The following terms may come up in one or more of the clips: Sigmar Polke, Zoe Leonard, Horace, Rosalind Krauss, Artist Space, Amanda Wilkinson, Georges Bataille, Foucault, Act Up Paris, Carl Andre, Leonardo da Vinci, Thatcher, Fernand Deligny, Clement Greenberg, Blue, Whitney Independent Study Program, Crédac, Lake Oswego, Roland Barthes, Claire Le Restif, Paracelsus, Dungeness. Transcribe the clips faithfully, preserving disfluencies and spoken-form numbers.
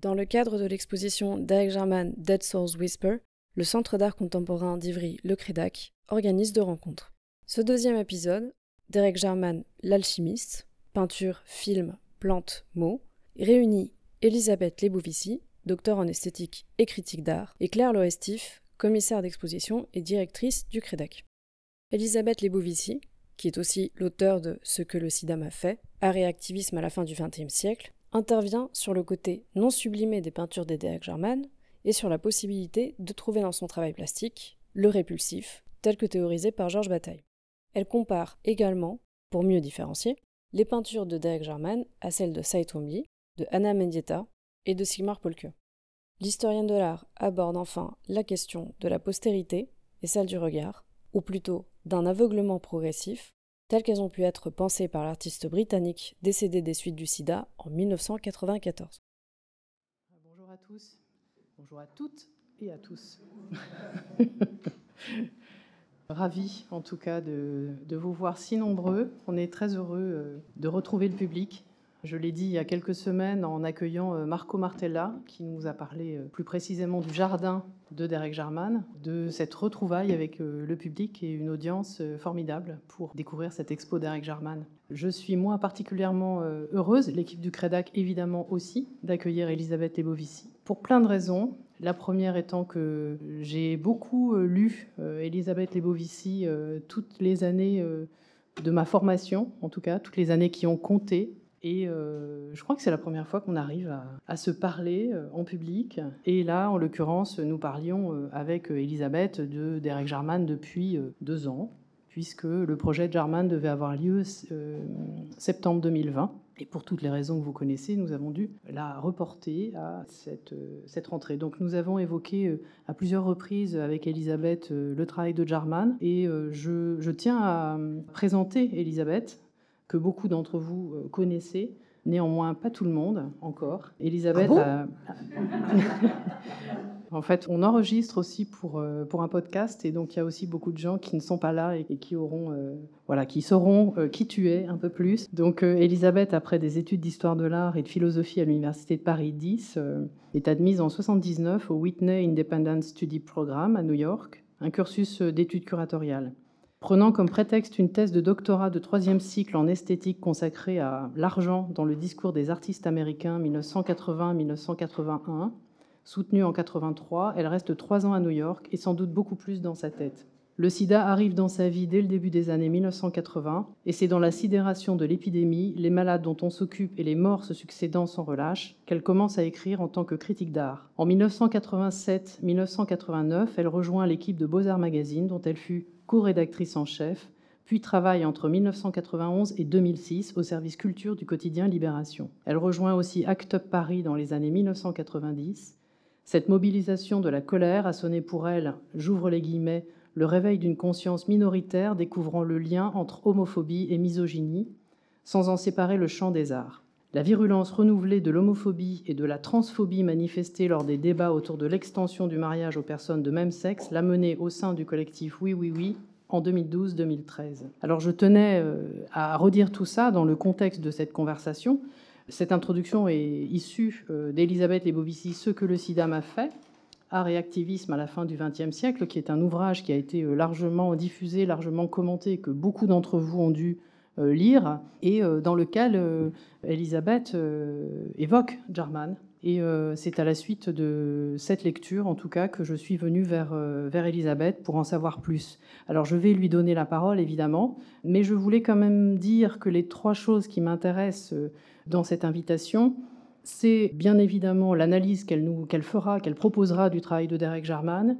Dans le cadre de l'exposition Derek Jarman Dead Souls Whisper, le Centre d'art contemporain d'Ivry, le Crédac, organise deux rencontres. Ce deuxième épisode, Derek Jarman, l'alchimiste, peinture, film, plantes, mots, réunit Elisabeth Lebovici, docteur en esthétique et critique d'art, et Claire Le Restif, commissaire d'exposition et directrice du Crédac. Elisabeth Lebovici, qui est aussi l'auteur de Ce que le sida m'a fait, art et activisme à la fin du vingtième siècle, intervient sur le côté non sublimé des peintures de Derek Jarman et sur la possibilité de trouver dans son travail plastique le répulsif, tel que théorisé par Georges Bataille. Elle compare également, pour mieux différencier, les peintures de Derek Jarman à celles de Cy Twombly, de Ana Mendieta et de Sigmar Polke. L'historienne de l'art aborde enfin la question de la postérité et celle du regard, ou plutôt d'un aveuglement progressif, telles qu'elles ont pu être pensées par l'artiste britannique décédé des suites du sida en mille neuf cent quatre-vingt-quatorze. Bonjour à tous, bonjour à toutes et à tous. Ravi en tout cas de, de vous voir si nombreux. On est très heureux de retrouver le public. Je l'ai dit il y a quelques semaines en accueillant Marco Martella, qui nous a parlé plus précisément du jardin de Derek Jarman, de cette retrouvaille avec le public et une audience formidable pour découvrir cette expo Derek Jarman. Je suis moi particulièrement heureuse, l'équipe du Crédac évidemment aussi, d'accueillir Elisabeth Lebovici pour plein de raisons. La première étant que j'ai beaucoup lu Elisabeth Lebovici toutes les années de ma formation, en tout cas toutes les années qui ont compté. Et euh, je crois que c'est la première fois qu'on arrive à, à se parler en public. Et là, en l'occurrence, nous parlions avec Elisabeth de Derek Jarman depuis deux ans, puisque le projet de Jarman devait avoir lieu euh, septembre deux mille vingt. Et pour toutes les raisons que vous connaissez, nous avons dû la reporter à cette, cette rentrée. Donc nous avons évoqué à plusieurs reprises avec Elisabeth le travail de Jarman. Et je, je tiens à présenter Elisabeth, que beaucoup d'entre vous connaissez, néanmoins pas tout le monde encore. Elisabeth ah bon a... En fait, on enregistre aussi pour, pour un podcast, et donc il y a aussi beaucoup de gens qui ne sont pas là et, et qui, auront, euh, voilà, qui sauront euh, qui tu es un peu plus. Donc euh, Elisabeth, après des études d'histoire de l'art et de philosophie à l'Université de Paris dix, euh, est admise en mille neuf cent soixante-dix-neuf au Whitney Independent Study Program à New York, un cursus d'études curatoriales. Prenant comme prétexte une thèse de doctorat de troisième cycle en esthétique consacrée à l'argent dans le discours des artistes américains mille neuf cent quatre-vingts à mille neuf cent quatre-vingt-un, soutenue en mille neuf cent quatre-vingt-trois, elle reste trois ans à New York et sans doute beaucoup plus dans sa tête. Le sida arrive dans sa vie dès le début des années mille neuf cent quatre-vingt, et c'est dans la sidération de l'épidémie, les malades dont on s'occupe et les morts se succédant sans relâche, qu'elle commence à écrire en tant que critique d'art. En mille neuf cent quatre-vingt-sept à mille neuf cent quatre-vingt-neuf, elle rejoint l'équipe de Beaux-Arts Magazine, dont elle fut co-rédactrice en chef, puis travaille entre mille neuf cent quatre-vingt-onze et deux mille six au service culture du quotidien Libération. Elle rejoint aussi Act Up Paris dans les années mille neuf cent quatre-vingt-dix. Cette mobilisation de la colère a sonné pour elle, j'ouvre les guillemets, le réveil d'une conscience minoritaire découvrant le lien entre homophobie et misogynie, sans en séparer le champ des arts. La virulence renouvelée de l'homophobie et de la transphobie manifestée lors des débats autour de l'extension du mariage aux personnes de même sexe l'a menée au sein du collectif Oui, Oui, Oui en deux mille douze à deux mille treize. Alors je tenais à redire tout ça dans le contexte de cette conversation. Cette introduction est issue d'Elisabeth Lebovici, Ce que le sida m'a fait, Art et activisme à la fin du vingtième siècle, qui est un ouvrage qui a été largement diffusé, largement commenté, que beaucoup d'entre vous ont dû lire, et dans lequel Elisabeth évoque Jarman. Et c'est à la suite de cette lecture, en tout cas, que je suis venue vers, vers Elisabeth pour en savoir plus. Alors, je vais lui donner la parole, évidemment, mais je voulais quand même dire que les trois choses qui m'intéressent dans cette invitation, c'est bien évidemment l'analyse qu'elle nous, qu'elle fera, qu'elle proposera du travail de Derek Jarman,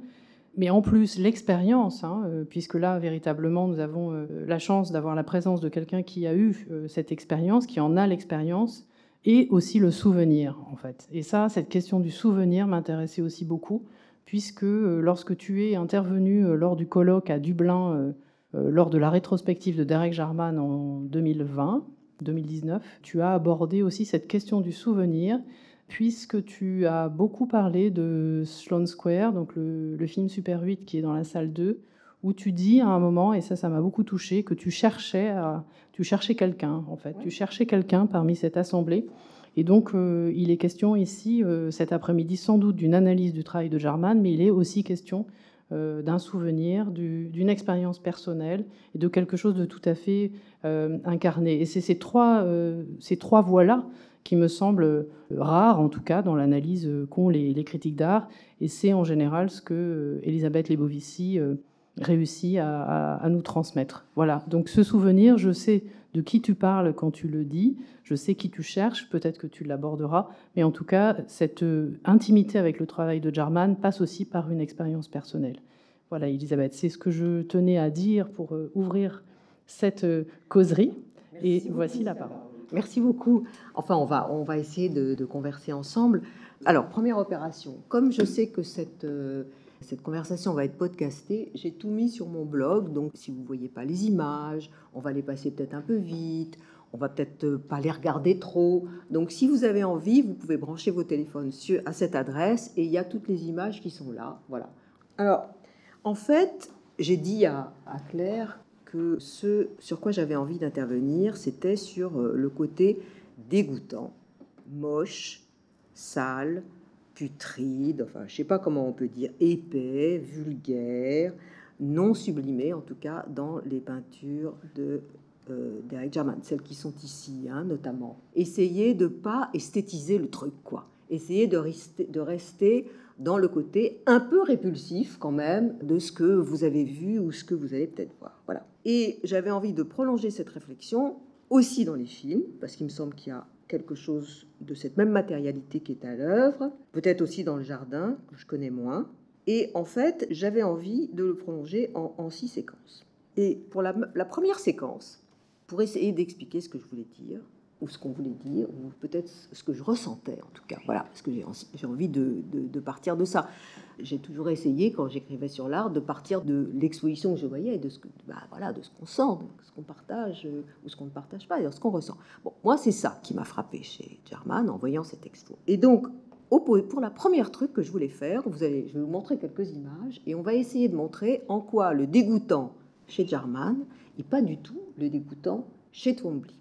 mais en plus l'expérience, hein, puisque là, véritablement, nous avons la chance d'avoir la présence de quelqu'un qui a eu cette expérience, qui en a l'expérience, et aussi le souvenir, en fait. Et ça, cette question du souvenir m'intéressait aussi beaucoup, puisque lorsque tu es intervenu lors du colloque à Dublin, lors de la rétrospective de Derek Jarman en deux mille vingt, deux mille dix-neuf, tu as abordé aussi cette question du souvenir, puisque tu as beaucoup parlé de Sloan Square, donc le, le film Super huit qui est dans la salle deux, où tu dis à un moment, et ça, ça m'a beaucoup touchée, que tu cherchais, à, tu cherchais quelqu'un, en fait. Tu cherchais quelqu'un parmi cette assemblée. Et donc, euh, il est question ici, euh, cet après-midi, sans doute d'une analyse du travail de Jarman, mais il est aussi question euh, d'un souvenir, du, d'une expérience personnelle et de quelque chose de tout à fait euh, incarné. Et c'est ces trois, euh, ces trois voies-là qui me semblent rares, en tout cas, dans l'analyse qu'ont les, les critiques d'art. Et c'est en général ce que Elisabeth Lebovici euh, réussit à, à, à nous transmettre. Voilà, donc ce souvenir, je sais de qui tu parles quand tu le dis, je sais qui tu cherches, peut-être que tu l'aborderas, mais en tout cas, cette intimité avec le travail de Jarman passe aussi par une expérience personnelle. Voilà, Elisabeth, c'est ce que je tenais à dire pour ouvrir cette causerie. Merci et beaucoup, voici la parole. Merci beaucoup. Enfin, on va, on va essayer de, de converser ensemble. Alors, première opération. Comme je sais que cette... Euh, Cette conversation va être podcastée. J'ai tout mis sur mon blog, donc si vous ne voyez pas les images, on va les passer peut-être un peu vite, on ne va peut-être pas les regarder trop. Donc si vous avez envie, vous pouvez brancher vos téléphones à cette adresse et il y a toutes les images qui sont là. Voilà. Alors, en fait, j'ai dit à, à Claire que ce sur quoi j'avais envie d'intervenir, c'était sur le côté dégoûtant, moche, sale, putride, enfin, je ne sais pas comment on peut dire, épais, vulgaire, non sublimé, en tout cas, dans les peintures de euh, Derek Jarman, celles qui sont ici, hein, notamment. Essayez de ne pas esthétiser le truc, quoi. Essayez de rester, de rester dans le côté un peu répulsif, quand même, de ce que vous avez vu ou ce que vous allez peut-être voir. Voilà. Et j'avais envie de prolonger cette réflexion aussi dans les films, parce qu'il me semble qu'il y a quelque chose de cette même matérialité qui est à l'œuvre, peut-être aussi dans le jardin, que je connais moins. Et en fait, j'avais envie de le prolonger en, en six séquences. Et pour la, la première séquence, pour essayer d'expliquer ce que je voulais dire, ou ce qu'on voulait dire, ou peut-être ce que je ressentais, en tout cas. Voilà, parce que j'ai, j'ai envie de, de, de partir de ça. J'ai toujours essayé, quand j'écrivais sur l'art, de partir de l'exposition que je voyais, et de ce que, bah, voilà, de ce qu'on sent, de ce qu'on partage, ou ce qu'on ne partage pas, et de ce qu'on ressent. Bon, moi, c'est ça qui m'a frappé chez Jarman, en voyant cet expo. Et donc, au, pour la première truc que je voulais faire, vous allez, je vais vous montrer quelques images, et on va essayer de montrer en quoi le dégoûtant chez Jarman n'est pas du tout le dégoûtant chez Twombly.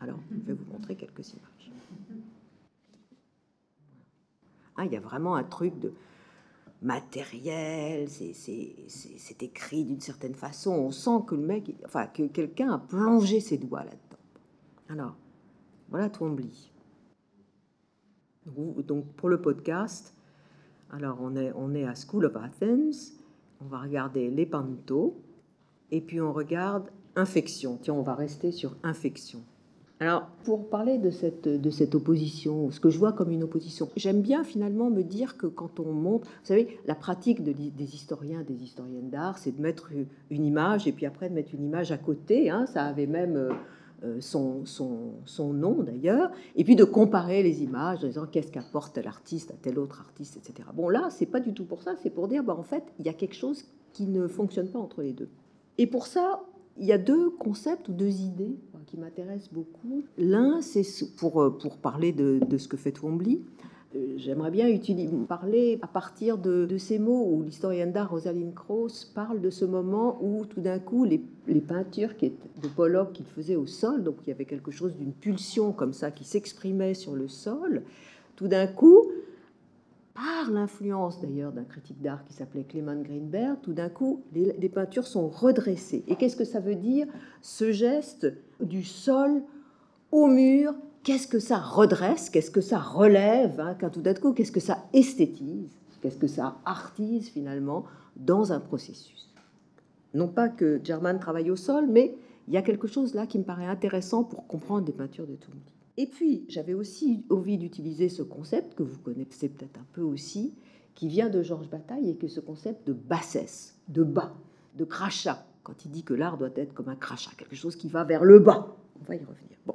Alors, je vais vous montrer quelques images. Ah, il y a vraiment un truc de matériel, c'est, c'est, c'est, c'est écrit d'une certaine façon. On sent que le mec, enfin, que quelqu'un a plongé ses doigts là-dedans. Alors, voilà Twombly. Donc, pour le podcast, alors on est, on est à School of Athens, on va regarder Lepanto, et puis on regarde Infection. Tiens, on va rester sur Infection. Alors, pour parler de cette, de cette opposition, ce que je vois comme une opposition, j'aime bien finalement me dire que quand on montre... Vous savez, la pratique de, des historiens, des historiennes d'art, c'est de mettre une image et puis après de mettre une image à côté. Hein, ça avait même euh, son, son, son nom d'ailleurs. Et puis de comparer les images en disant qu'est-ce qu'apporte tel artiste à tel autre artiste, et cetera. Bon, là, c'est pas du tout pour ça. C'est pour dire, bah, en fait, il y a quelque chose qui ne fonctionne pas entre les deux. Et pour ça... Il y a deux concepts ou deux idées qui m'intéressent beaucoup. L'un, c'est pour, pour parler de, de ce que fait Twombly. J'aimerais bien utiliser, parler à partir de, de ces mots où l'historienne d'art Rosalind Krauss parle de ce moment où tout d'un coup les, les peintures qui étaient de Pollock qu'il faisait au sol, donc il y avait quelque chose d'une pulsion comme ça qui s'exprimait sur le sol, tout d'un coup... par l'influence d'ailleurs d'un critique d'art qui s'appelait Clement Greenberg, tout d'un coup, les, les peintures sont redressées. Et qu'est-ce que ça veut dire, ce geste du sol au mur? Qu'est-ce que ça redresse? Qu'est-ce que ça relève, hein, quand tout d'un coup, qu'est-ce que ça esthétise? Qu'est-ce que ça artise finalement dans un processus? Non pas que Jarman travaille au sol, mais il y a quelque chose là qui me paraît intéressant pour comprendre les peintures de Twombly. Et puis, j'avais aussi envie d'utiliser ce concept, que vous connaissez peut-être un peu aussi, qui vient de Georges Bataille, et que ce concept de bassesse, de bas, de crachat, quand il dit que l'art doit être comme un crachat, quelque chose qui va vers le bas. On va y revenir. Bon.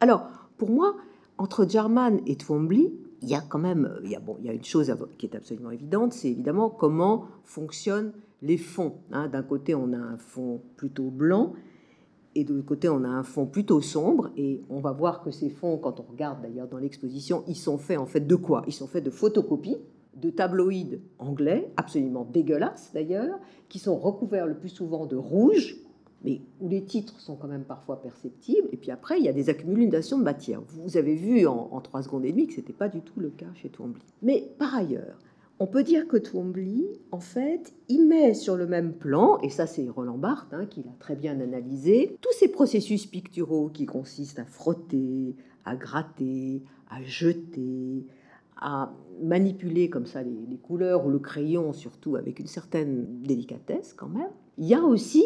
Alors, pour moi, entre Jarman et Twombly, il y a quand même, il y a, bon, il y a une chose qui est absolument évidente, c'est évidemment comment fonctionnent les fonds. Hein, d'un côté, on a un fond plutôt blanc, et de l'autre côté, on a un fond plutôt sombre, et on va voir que ces fonds, quand on regarde d'ailleurs dans l'exposition, ils sont faits en fait de quoi? Ils sont faits de photocopies, de tabloïdes anglais, absolument dégueulasses d'ailleurs, qui sont recouverts le plus souvent de rouge, mais où les titres sont quand même parfois perceptibles. Et puis après, il y a des accumulations de matière. Vous avez vu en, en trois secondes et demie que ce n'était pas du tout le cas chez Twombly. Mais par ailleurs, on peut dire que Twombly, en fait, il met sur le même plan, et ça c'est Roland Barthes hein, qui l'a très bien analysé, tous ces processus picturaux qui consistent à frotter, à gratter, à jeter, à manipuler comme ça les, les couleurs, ou le crayon surtout, avec une certaine délicatesse quand même. Il y a aussi,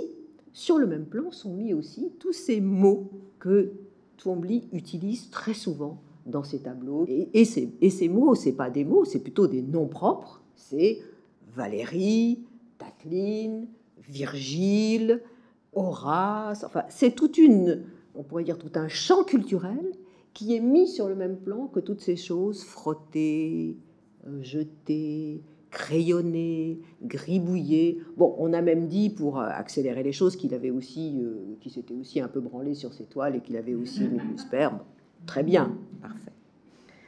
sur le même plan, sont mis aussi tous ces mots que Twombly utilise très souvent dans ses tableaux. Et, et, ces, et ces mots, ce n'est pas des mots, c'est plutôt des noms propres. C'est Valérie, Tatlin, Virgil, Horace. Enfin, c'est toute une, on pourrait dire tout un champ culturel qui est mis sur le même plan que toutes ces choses frottées, jetées, crayonnées, gribouillées. Bon, on a même dit, pour accélérer les choses, qu'il avait aussi, euh, qu'il s'était aussi un peu branlé sur ses toiles et qu'il avait aussi mis du sperme. Très bien, parfait.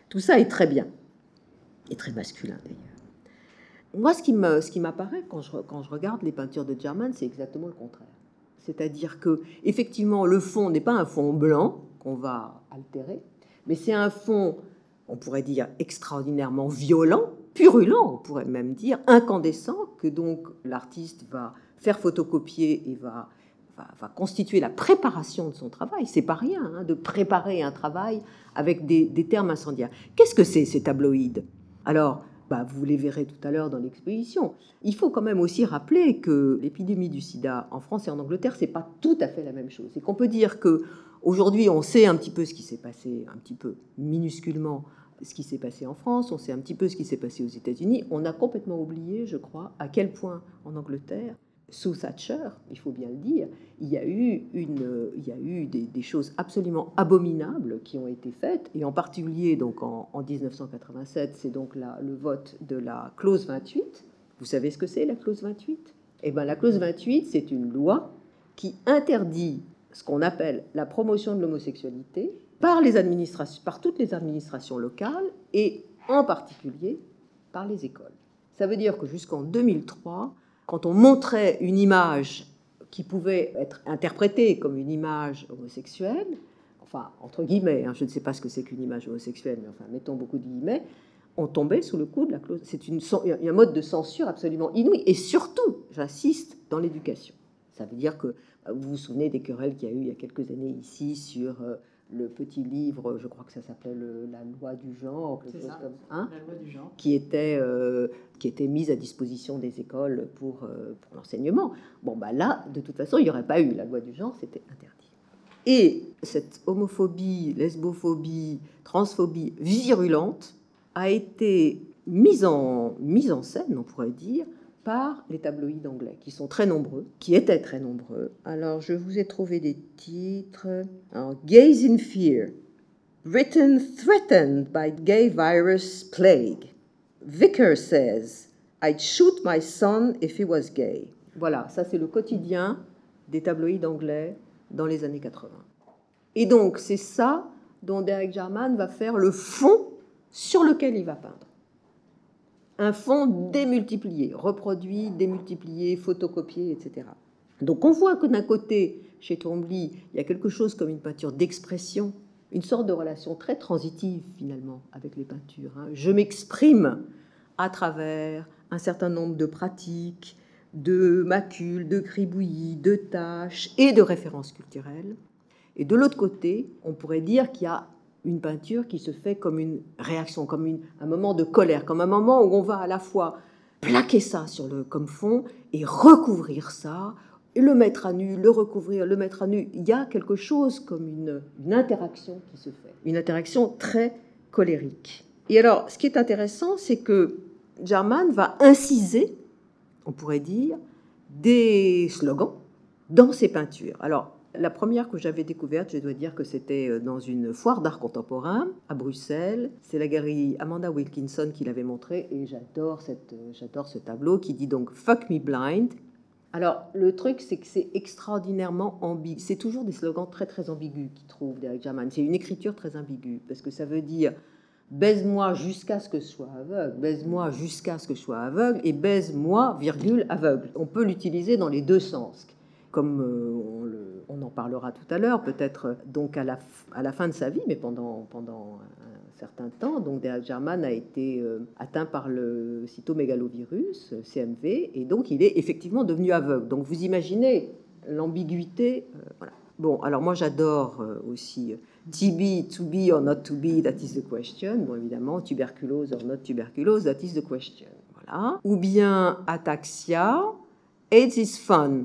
Tout ça est très bien, et très masculin d'ailleurs. Moi, ce qui me, ce qui m'apparaît quand je, quand je regarde les peintures de Jarman, c'est exactement le contraire. C'est-à-dire que, effectivement, le fond n'est pas un fond blanc, qu'on va altérer, mais c'est un fond, on pourrait dire, extraordinairement violent, purulent, on pourrait même dire, incandescent, que donc l'artiste va faire photocopier et va, va, va constituer la préparation de son travail. C'est pas rien, hein, de préparer un travail avec des, des termes incendiaires. Qu'est-ce que c'est, ces tabloïdes? Alors, bah, vous les verrez tout à l'heure dans l'exposition. Il faut quand même aussi rappeler que l'épidémie du sida en France et en Angleterre, c'est pas tout à fait la même chose. Et qu'on peut dire que aujourd'hui, on sait un petit peu ce qui s'est passé, un petit peu minusculement, ce qui s'est passé en France, on sait un petit peu ce qui s'est passé aux États-Unis. On a complètement oublié, je crois, à quel point en Angleterre, sous Thatcher, il faut bien le dire, il y a eu, une, il y a eu des, des choses absolument abominables qui ont été faites, et en particulier donc en, en dix-neuf cent quatre-vingt-sept, c'est donc la, le vote de la clause vingt-huit. Vous savez ce que c'est, la clause vingt-huit? Eh bien, la clause vingt-huit, c'est une loi qui interdit ce qu'on appelle la promotion de l'homosexualité par, les administrations, par toutes les administrations locales et en particulier par les écoles. Ça veut dire que jusqu'en deux mille trois, quand on montrait une image qui pouvait être interprétée comme une image homosexuelle, enfin, entre guillemets, hein, je ne sais pas ce que c'est qu'une image homosexuelle, mais enfin, mettons beaucoup de guillemets, on tombait sous le coup de la clause. C'est une, un mode de censure absolument inouï, et surtout, j'insiste, dans l'éducation. Ça veut dire que vous vous souvenez des querelles qu'il y a eu il y a quelques années ici sur le petit livre, je crois que ça s'appelait La loi du genre, quelque chose comme ça, hein, la loi du genre. Qui était, euh, qui était mise à disposition des écoles pour, euh, pour l'enseignement. Bon, bah là, de toute façon, il n'y aurait pas eu la loi du genre, c'était interdit. Et cette homophobie, lesbophobie, transphobie virulente a été mise en, mise en scène, on pourrait dire, par les tabloïds anglais, qui sont très nombreux, qui étaient très nombreux. Alors, je vous ai trouvé des titres. Alors, Gays in Fear, Britain Threatened by Gay Virus Plague, Vicar Says, I'd Shoot My Son If He Was Gay. Voilà, ça c'est le quotidien des tabloïds anglais dans les années quatre-vingt. Et donc, c'est ça dont Derek Jarman va faire le fond sur lequel il va peindre. Un fond démultiplié, reproduit, démultiplié, photocopié, et cetera. Donc on voit que d'un côté, chez Twombly, il y a quelque chose comme une peinture d'expression, une sorte de relation très transitive finalement avec les peintures. Je m'exprime à travers un certain nombre de pratiques, de macules, de gribouillis, de tâches et de références culturelles. Et de l'autre côté, on pourrait dire qu'il y a une peinture qui se fait comme une réaction, comme une, un moment de colère, comme un moment où on va à la fois plaquer ça sur le, comme fond et recouvrir ça, et le mettre à nu, le recouvrir, le mettre à nu. Il y a quelque chose comme une, une interaction qui se fait, une interaction très colérique. Et alors, ce qui est intéressant, c'est que Jarman va inciser, on pourrait dire, des slogans dans ses peintures. Alors, la première que j'avais découverte, je dois dire que c'était dans une foire d'art contemporain à Bruxelles. C'est la galerie Amanda Wilkinson qui l'avait montrée et j'adore, cette, j'adore ce tableau qui dit donc « Fuck me blind ». Alors, le truc, c'est que c'est extraordinairement ambigu. C'est toujours des slogans très, très ambigus qu'il trouve Derek Jarman. C'est une écriture très ambiguë parce que ça veut dire « Baise-moi jusqu'à ce que je sois aveugle »,« Baise-moi jusqu'à ce que je sois aveugle » et « Baise-moi, virgule, aveugle ». On peut l'utiliser dans les deux sens. comme on, le, on en parlera tout à l'heure, peut-être donc à la, à la fin de sa vie, mais pendant, pendant un certain temps. Donc Derek Jarman a été atteint par le cytomégalovirus, C M V, et donc il est effectivement devenu aveugle. Donc vous imaginez l'ambiguïté. Euh, voilà. Bon, alors moi j'adore aussi T B, to be or not to be, that is the question. Bon, évidemment, tuberculose or not tuberculose, that is the question. Voilà. Ou bien ataxia, AIDS is fun.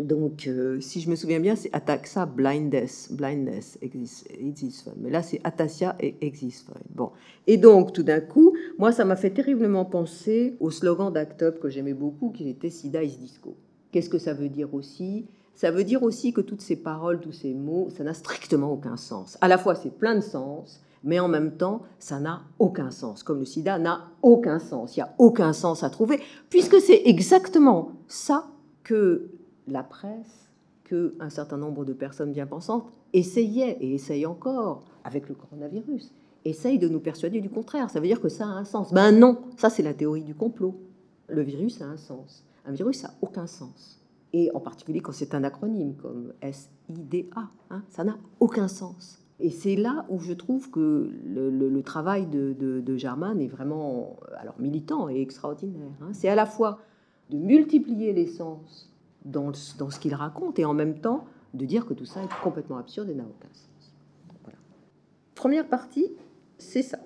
Donc, euh, si je me souviens bien, c'est ataxia blindness, blindness exist, exist fun. Mais là, c'est ataxia et exist fun. Bon. Et donc, tout d'un coup, moi, ça m'a fait terriblement penser au slogan d'Act Up que j'aimais beaucoup, qui était Sida is disco. Qu'est-ce que ça veut dire aussi? Ça veut dire aussi que toutes ces paroles, tous ces mots, ça n'a strictement aucun sens. À la fois, c'est plein de sens, mais en même temps, ça n'a aucun sens. Comme le sida n'a aucun sens, il n'y a aucun sens à trouver, puisque c'est exactement ça que la presse, qu'un certain nombre de personnes bien pensantes essayaient, et essayent encore, avec le coronavirus, essayent de nous persuader du contraire. Ça veut dire que ça a un sens. Ben non, ça c'est la théorie du complot. Le virus a un sens. Un virus n'a aucun sens. Et en particulier quand c'est un acronyme comme S I D A, hein, ça n'a aucun sens. Et c'est là où je trouve que le, le, le travail de, de, de Jarman est vraiment alors, militant et extraordinaire. Hein. C'est à la fois de multiplier les sens dans, le, dans ce qu'il raconte et en même temps de dire que tout ça est complètement absurde et n'a aucun sens. Voilà. Première partie, c'est ça.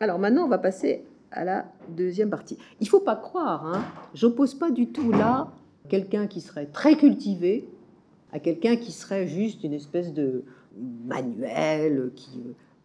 Alors maintenant, on va passer à la deuxième partie. Il ne faut pas croire, hein, j'oppose pas du tout là quelqu'un qui serait très cultivé à quelqu'un qui serait juste une espèce de manuel, qui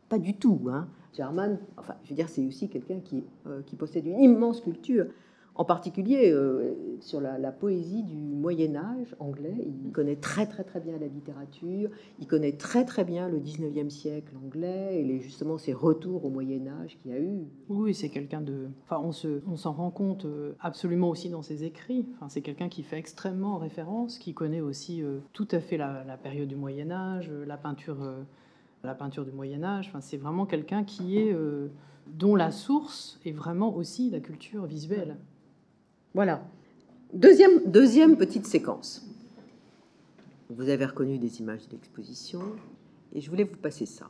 pas du tout. Hein. Jarman, enfin, je veux dire, c'est aussi quelqu'un qui, euh, qui possède une immense culture, en particulier euh, sur la, la poésie du Moyen Âge anglais. Il connaît très très très bien la littérature, il connaît très très bien le dix-neuvième siècle anglais et les, justement ses retours au Moyen Âge qu'il y a eu. Oui, c'est quelqu'un de, enfin, on se, on s'en rend compte absolument aussi dans ses écrits. Enfin, c'est quelqu'un qui fait extrêmement référence, qui connaît aussi euh, tout à fait la, la période du Moyen Âge, la peinture, euh, la peinture du Moyen Âge. Enfin, c'est vraiment quelqu'un qui est, euh, dont la source est vraiment aussi la culture visuelle. Voilà. Deuxième, deuxième petite séquence. Vous avez reconnu des images de l'exposition et je voulais vous passer ça.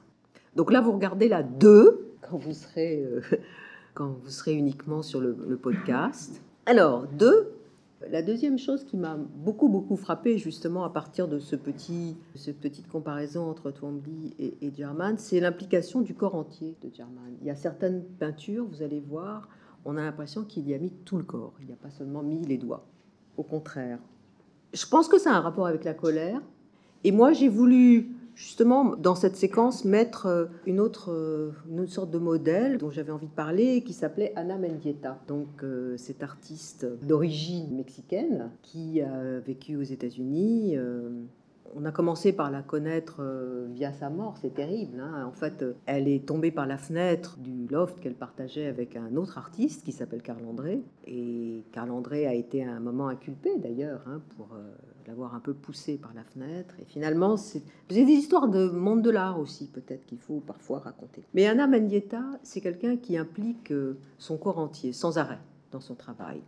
Donc là, vous regardez la deux quand vous serez, euh, quand vous serez uniquement sur le, le podcast. Alors, deux, la deuxième chose qui m'a beaucoup, beaucoup frappée justement à partir de ce petit, cette petite comparaison entre Twombly et, et Jarman, c'est l'implication du corps entier de Jarman. Il y a certaines peintures, vous allez voir, on a l'impression qu'il y a mis tout le corps, il n'y a pas seulement mis les doigts, au contraire. Je pense que ça a un rapport avec la colère, et moi j'ai voulu justement dans cette séquence mettre une autre, une autre sorte de modèle dont j'avais envie de parler, qui s'appelait Ana Mendieta. Donc euh, cette artiste d'origine mexicaine qui a vécu aux États-Unis. Euh, On a commencé par la connaître via sa mort, c'est terrible. Hein. En fait, elle est tombée par la fenêtre du loft qu'elle partageait avec un autre artiste qui s'appelle Carl Andre. Et Carl Andre a été à un moment inculpé d'ailleurs hein, pour euh, l'avoir un peu poussée par la fenêtre. Et finalement, c'est des histoires de monde de l'art aussi peut-être qu'il faut parfois raconter. Mais Ana Mendieta, c'est quelqu'un qui implique son corps entier, sans arrêt, dans son travail.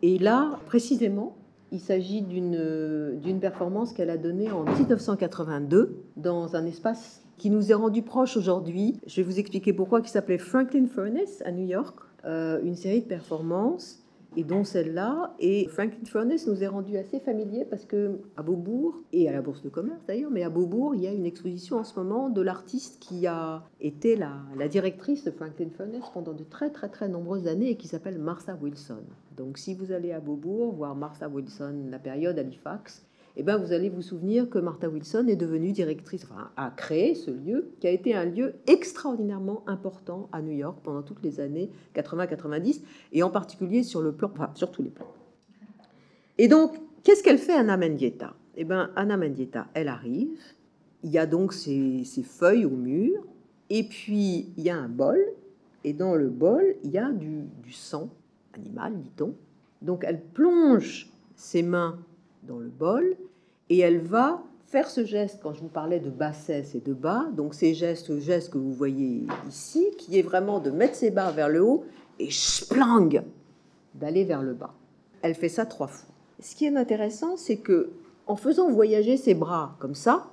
Et là, précisément, il s'agit d'une, d'une performance qu'elle a donnée en mille neuf cent quatre-vingt-deux dans un espace qui nous est rendu proche aujourd'hui. Je vais vous expliquer pourquoi, qui s'appelait Franklin Furnace à New York, euh, une série de performances, et dont celle-là. Et Franklin Furnace nous est rendu assez familier parce qu'à Beaubourg, et à la Bourse de Commerce d'ailleurs, mais à Beaubourg, il y a une exposition en ce moment de l'artiste qui a été la, la directrice de Franklin Furnace pendant de très très très nombreuses années et qui s'appelle Martha Wilson. Donc, si vous allez à Beaubourg voir Martha Wilson, la période Halifax, eh ben vous allez vous souvenir que Martha Wilson est devenue directrice, enfin, a créé ce lieu qui a été un lieu extraordinairement important à New York pendant toutes les années quatre-vingts quatre-vingt-dix et en particulier sur le plan, enfin, sur tous les plans. Et donc, qu'est-ce qu'elle fait, Ana Mendieta? Eh ben, Ana Mendieta, elle arrive. Il y a donc ces, ces feuilles au mur et puis il y a un bol et dans le bol il y a du, du sang. Animal, dit-on. Donc elle plonge ses mains dans le bol et elle va faire ce geste, quand je vous parlais de bassesse et de bas, donc ces gestes, gestes que vous voyez ici, qui est vraiment de mettre ses barres vers le haut et splang, d'aller vers le bas. Elle fait ça trois fois. ce qui est intéressant, c'est que en faisant voyager ses bras comme ça,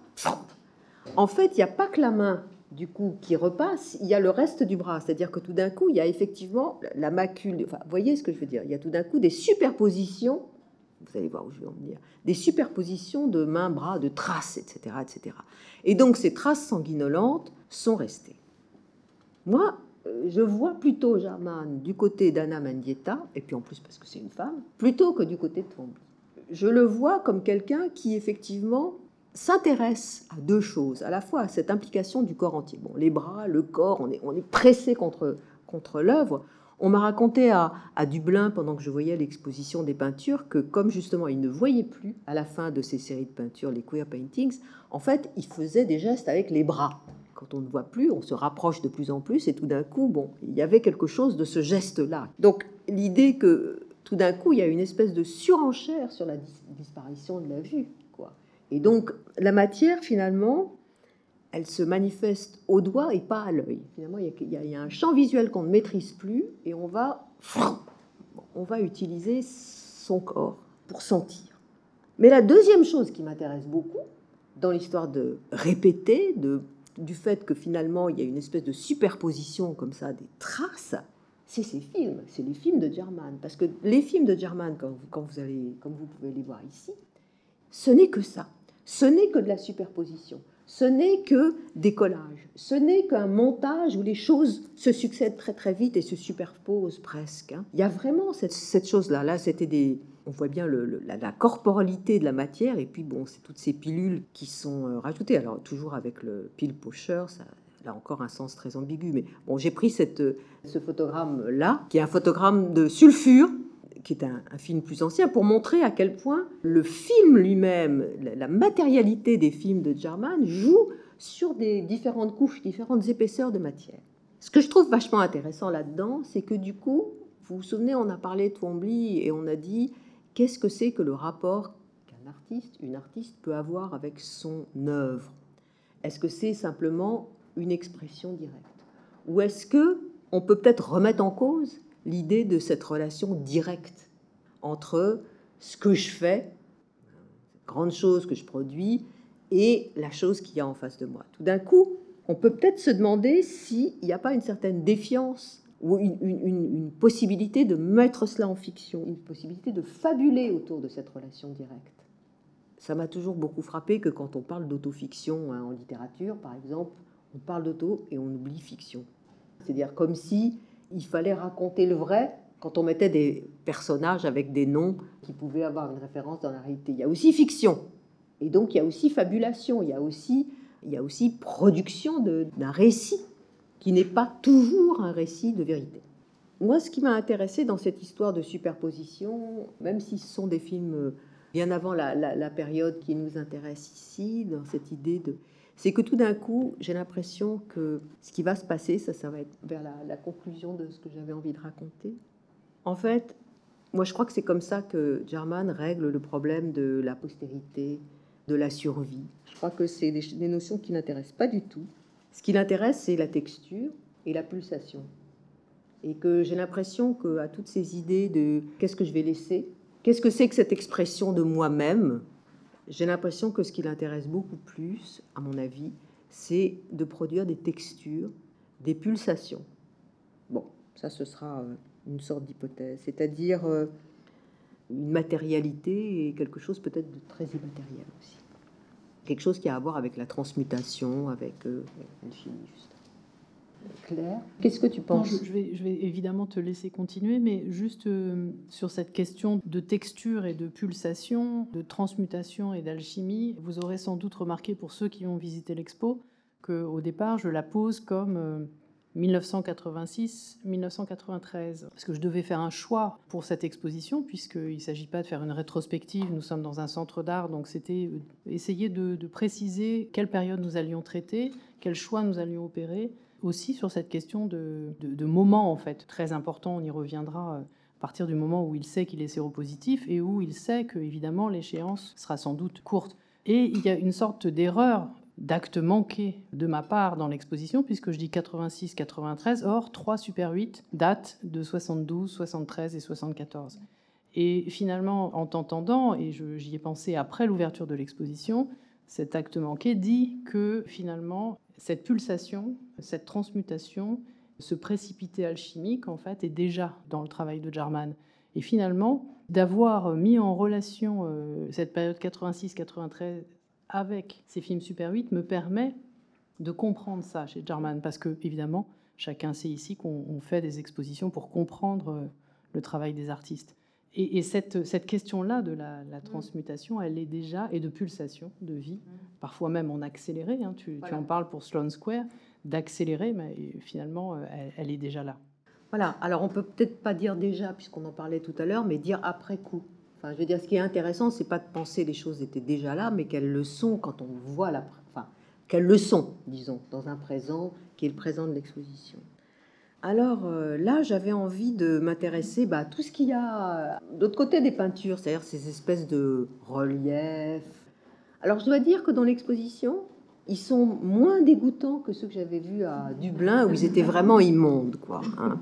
en fait, il n'y a pas que la main du coup qui repasse, il y a le reste du bras. C'est-à-dire que tout d'un coup, il y a effectivement la macule. Enfin, vous voyez ce que je veux dire? Il y a tout d'un coup des superpositions. Vous allez voir où je vais en venir. Des superpositions de mains, bras, de traces, et cetera, et cetera. Et donc, ces traces sanguinolentes sont restées. Moi, je vois plutôt Jarman du côté d'Ana Mendieta, et puis en plus parce que c'est une femme, plutôt que du côté de Twombly. Je le vois comme quelqu'un qui, effectivement, s'intéresse à deux choses, à la fois à cette implication du corps entier. Bon, les bras, le corps, on est, on est pressé contre, contre l'œuvre. On m'a raconté à, à Dublin, pendant que je voyais l'exposition des peintures, que comme justement il ne voyait plus, à la fin de ces séries de peintures, les queer paintings, en fait, il faisait des gestes avec les bras. Quand on ne voit plus, on se rapproche de plus en plus, et tout d'un coup, bon, il y avait quelque chose de ce geste-là. Donc, l'idée que tout d'un coup, il y a une espèce de surenchère sur la dis disparition de la vue, quoi. Et donc, la matière, finalement, elle se manifeste au doigt et pas à l'œil. Finalement, il y, a, il y a un champ visuel qu'on ne maîtrise plus et on va, on va utiliser son corps pour sentir. Mais la deuxième chose qui m'intéresse beaucoup, dans l'histoire de répéter, de, du fait que finalement, il y a une espèce de superposition comme ça des traces, c'est ces films, c'est les films de Jarman. Parce que les films de Jarman, quand vous, quand vous allez, comme vous pouvez les voir ici, ce n'est que ça, ce n'est que de la superposition. Ce n'est que des collages, ce n'est qu'un montage où les choses se succèdent très très vite et se superposent presque. Il y a vraiment cette, cette chose-là. Là, c'était des, on voit bien le, le, la, la corporalité de la matière et puis bon, c'est toutes ces pilules qui sont rajoutées. Alors toujours avec le pile pocher, ça a encore un sens très ambigu. Mais bon, j'ai pris cette, ce photogramme-là, qui est un photogramme de sulfure, qui est un, un film plus ancien, pour montrer à quel point le film lui-même, la, la matérialité des films de Jarman, joue sur des différentes couches, différentes épaisseurs de matière. Ce que je trouve vachement intéressant là-dedans, c'est que du coup, vous vous souvenez, on a parlé de Twombly et on a dit qu'est-ce que c'est que le rapport qu'un artiste, une artiste peut avoir avec son œuvre? Est-ce que c'est simplement une expression directe? Ou est-ce que on peut peut-être remettre en cause l'idée de cette relation directe entre ce que je fais, cette grande chose que je produis, et la chose qu'il y a en face de moi? Tout d'un coup, on peut peut-être se demander s'il n'y a pas une certaine défiance ou une, une, une, une possibilité de mettre cela en fiction, une possibilité de fabuler autour de cette relation directe. Ça m'a toujours beaucoup frappé que quand on parle d'autofiction, hein, en littérature, par exemple, on parle d'auto et on oublie fiction. C'est-à-dire comme si il fallait raconter le vrai quand on mettait des personnages avec des noms qui pouvaient avoir une référence dans la réalité. Il y a aussi fiction, et donc il y a aussi fabulation, il y a aussi, il y a aussi production d'un récit qui n'est pas toujours un récit de vérité. Moi, ce qui m'a intéressé dans cette histoire de superposition, même si ce sont des films bien avant la, la, la période qui nous intéresse ici, dans cette idée de... c'est que tout d'un coup, j'ai l'impression que ce qui va se passer, ça, ça va être vers la, la conclusion de ce que j'avais envie de raconter. En fait, moi, je crois que c'est comme ça que Jarman règle le problème de la postérité, de la survie. Je crois que c'est des, des notions qui n'intéressent pas du tout. Ce qui l'intéresse, c'est la texture et la pulsation. Et que j'ai l'impression qu'à toutes ces idées de qu'est-ce que je vais laisser, qu'est-ce que c'est que cette expression de moi-même, j'ai l'impression que ce qui l'intéresse beaucoup plus, à mon avis, c'est de produire des textures, des pulsations. Bon, ça, ce sera une sorte d'hypothèse, c'est-à-dire une matérialité et quelque chose peut-être de très immatériel aussi. Quelque chose qui a à voir avec la transmutation, avec l'alchimie, juste. Claire, qu'est-ce que tu penses? Non, je, vais, je vais évidemment te laisser continuer, mais juste euh, sur cette question de texture et de pulsation, de transmutation et d'alchimie, vous aurez sans doute remarqué, pour ceux qui ont visité l'expo, qu'au départ, je la pose comme euh, mille neuf cent quatre-vingt-six mille neuf cent quatre-vingt-treize, parce que je devais faire un choix pour cette exposition, puisqu'il ne s'agit pas de faire une rétrospective, nous sommes dans un centre d'art, donc c'était essayer de, de préciser quelle période nous allions traiter, quel choix nous allions opérer, aussi sur cette question de, de, de moment, en fait, très important. On y reviendra à partir du moment où il sait qu'il est séropositif et où il sait que, évidemment, l'échéance sera sans doute courte. Et il y a une sorte d'erreur, d'acte manqué de ma part dans l'exposition, puisque je dis quatre-vingt-six quatre-vingt-treize, or trois Super huit datent de soixante-douze, soixante-treize et soixante-quatorze. Et finalement, en t'entendant, et j'y ai pensé après l'ouverture de l'exposition, cet acte manqué dit que finalement, cette pulsation, cette transmutation, ce précipité alchimique, en fait, est déjà dans le travail de Jarman. Et finalement, d'avoir mis en relation euh, cette période quatre-vingt-six quatre-vingt-treize avec ces films Super huit me permet de comprendre ça chez Jarman, parce que, évidemment, chacun sait ici qu'on fait des expositions pour comprendre euh, le travail des artistes. Et, et cette, cette question-là de la, la transmutation, elle est déjà, et de pulsation, de vie, parfois même en accéléré, hein, tu, voilà. tu en parles pour Sloan Square, d'accélérer, mais finalement, elle, elle est déjà là. Voilà, alors on peut peut-être pas dire déjà, puisqu'on en parlait tout à l'heure, mais dire après coup. Enfin, je veux dire, ce qui est intéressant, c'est pas de penser les choses étaient déjà là, mais qu'elles le sont quand on voit la... Enfin, qu'elles le sont, disons, dans un présent qui est le présent de l'exposition. Alors euh, là, j'avais envie de m'intéresser bah, à tout ce qu'il y a de l'autre côté des peintures, c'est-à-dire ces espèces de reliefs. Alors je dois dire que dans l'exposition... ils sont moins dégoûtants que ceux que j'avais vus à Dublin, où ils étaient vraiment immondes, quoi. Hein.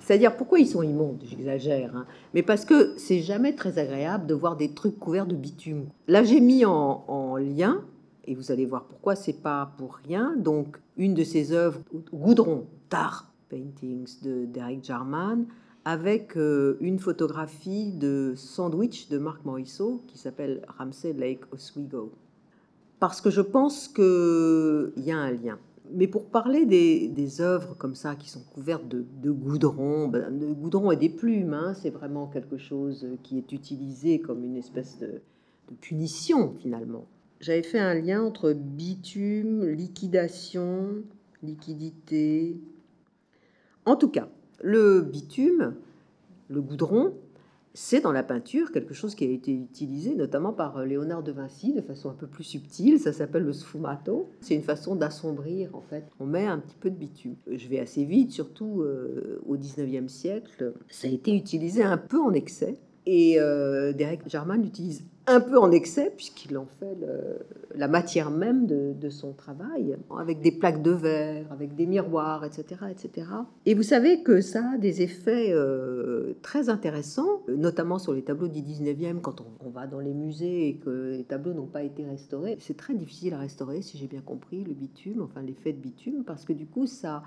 C'est-à-dire, pourquoi ils sont immondes? J'exagère, hein. Mais parce que c'est jamais très agréable de voir des trucs couverts de bitume. Là, j'ai mis en, en lien, et vous allez voir pourquoi, c'est pas pour rien, donc une de ses œuvres, Goudron, Tar Paintings, de Derek Jarman, avec euh, une photographie de sandwich de Mark Morrisroe, qui s'appelle Ramsay Lake Oswego. Parce que je pense qu'il y a un lien. Mais pour parler des, des œuvres comme ça, qui sont couvertes de, de goudron, ben, de goudron et des plumes, hein, c'est vraiment quelque chose qui est utilisé comme une espèce de, de punition, finalement. J'avais fait un lien entre bitume, liquidation, liquidité. En tout cas, le bitume, le goudron, c'est dans la peinture quelque chose qui a été utilisé notamment par Léonard de Vinci de façon un peu plus subtile. Ça s'appelle le sfumato. C'est une façon d'assombrir, en fait. On met un petit peu de bitume. Je vais assez vite, surtout euh, au dix-neuvième siècle. Ça a été utilisé un peu en excès. Et euh, Derek Jarman l'utilise un peu en excès puisqu'il en fait le, la matière même de, de son travail, avec des plaques de verre, avec des miroirs, et cetera, et cetera. Et vous savez que ça a des effets euh, très intéressants, notamment sur les tableaux du dix-neuvième, quand on, on va dans les musées et que les tableaux n'ont pas été restaurés. C'est très difficile à restaurer, si j'ai bien compris, le bitume, enfin l'effet de bitume, parce que du coup, ça,